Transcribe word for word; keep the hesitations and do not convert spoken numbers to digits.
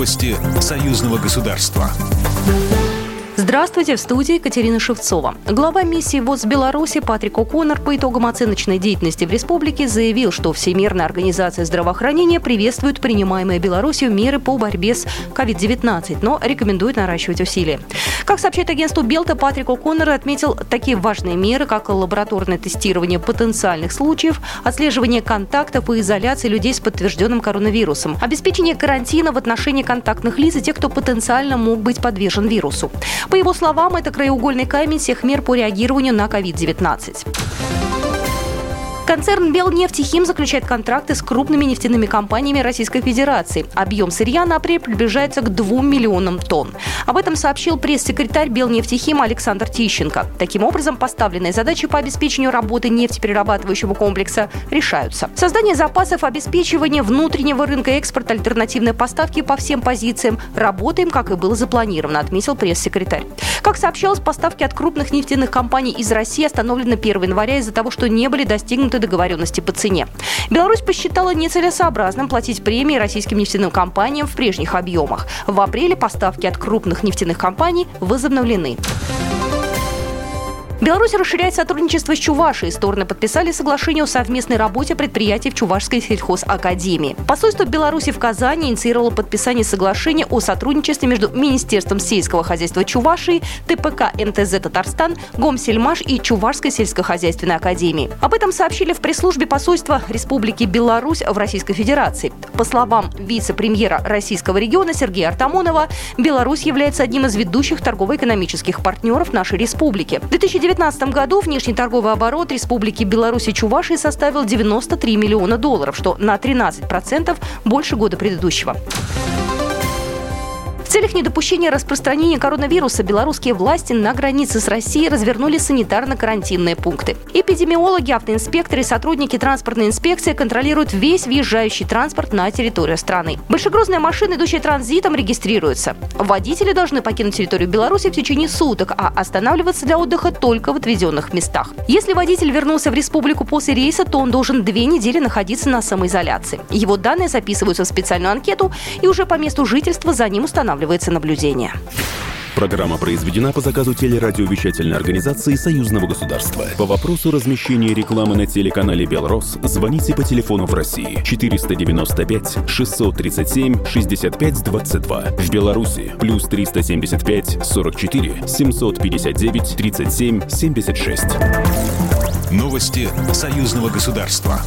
Новости союзного государства. Здравствуйте, в студии Екатерина Шевцова. Глава миссии ВОЗ Беларуси Патрик О'Коннор по итогам оценочной деятельности в республике заявил, что Всемирная организация здравоохранения приветствует принимаемые Беларусью меры по борьбе с ковид девятнадцать, но рекомендует наращивать усилия. Как сообщает агентству БелТА, Патрик О'Коннор отметил такие важные меры, как лабораторное тестирование потенциальных случаев, отслеживание контактов и изоляция людей с подтвержденным коронавирусом, обеспечение карантина в отношении контактных лиц и тех, кто потенциально мог быть подвержен вирусу. По его словам, это краеугольный камень всех мер по реагированию на ковид девятнадцать. Концерн «Белнефтехим» заключает контракты с крупными нефтяными компаниями Российской Федерации. Объем сырья на апрель приближается к двум миллионам тонн. Об этом сообщил пресс-секретарь «Белнефтехим» Александр Тищенко. Таким образом, поставленные задачи по обеспечению работы нефтеперерабатывающего комплекса решаются. Создание запасов, обеспечивание внутреннего рынка, экспорт, альтернативные поставки по всем позициям. Работаем, как и было запланировано, отметил пресс-секретарь. Как сообщалось, поставки от крупных нефтяных компаний из России остановлены первого января из-за того, что не были достигнуты договоренности по цене. Беларусь посчитала нецелесообразным платить премии российским нефтяным компаниям в прежних объемах. В апреле поставки от крупных нефтяных компаний возобновлены. Беларусь расширяет сотрудничество с Чувашией. Стороны подписали соглашение о совместной работе предприятий в Чувашской сельхозакадемии. Посольство Беларуси в Казани инициировало подписание соглашения о сотрудничестве между Министерством сельского хозяйства Чувашии, ТПК эн тэ зэ Татарстан, Гомсельмаш и Чувашской сельскохозяйственной академии. Об этом сообщили в пресс-службе посольства Республики Беларусь в Российской Федерации. По словам вице-премьера российского региона Сергея Артамонова, Беларусь является одним из ведущих торгово-экономических партнеров нашей республики. В две тысячи девятнадцатом году внешний торговый оборот Республики Беларусь и Чувашии составил девяносто три миллиона долларов, что на тринадцать процентов больше года предыдущего. В целях недопущения распространения коронавируса белорусские власти на границе с Россией развернули санитарно-карантинные пункты. Эпидемиологи, автоинспекторы и сотрудники транспортной инспекции контролируют весь въезжающий транспорт на территорию страны. Большегрузные машины, идущие транзитом, регистрируются. Водители должны покинуть территорию Беларуси в течение суток, а останавливаться для отдыха только в отведенных местах. Если водитель вернулся в республику после рейса, то он должен две недели находиться на самоизоляции. Его данные записываются в специальную анкету, и уже по месту жительства за ним устанавливаются наблюдение. Программа произведена по заказу телерадиовещательной организации Союзного государства. По вопросу размещения рекламы на телеканале «Белрос» звоните по телефону в России четыреста девяносто пять шестьсот тридцать семь шестьдесят пять двадцать два. В Беларуси плюс триста семьдесят пять сорок четыре семьсот пятьдесят девять тридцать семь семьдесят шесть. Новости Союзного государства.